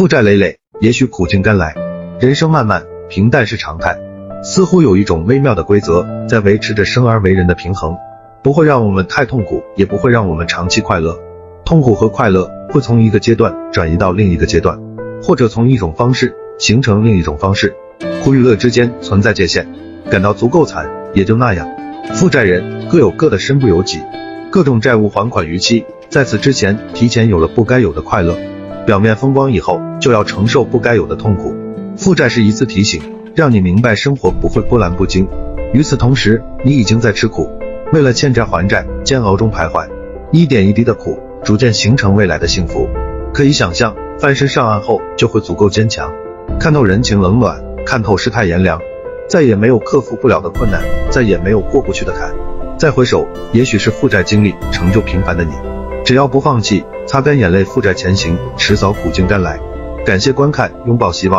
负债累累，也许苦尽甘来。人生漫漫，平淡是常态。似乎有一种微妙的规则在维持着生而为人的平衡，不会让我们太痛苦，也不会让我们长期快乐。痛苦和快乐会从一个阶段转移到另一个阶段，或者从一种方式形成另一种方式。苦与乐之间存在界限，感到足够惨也就那样。负债人各有各的身不由己，各种债务还款逾期，在此之前提前有了不该有的快乐，表面风光以后就要承受不该有的痛苦。负债是一次提醒，让你明白生活不会波澜不惊。与此同时，你已经在吃苦，为了欠债还债，煎熬中徘徊，一点一滴的苦逐渐形成未来的幸福。可以想象，翻身上岸后就会足够坚强，看透人情冷暖，看透世态炎凉，再也没有克服不了的困难，再也没有过不去的坎。再回首，也许是负债经历成就平凡的你。只要不放弃，擦干眼泪，负债前行，迟早苦尽甘来。感谢观看，拥抱希望。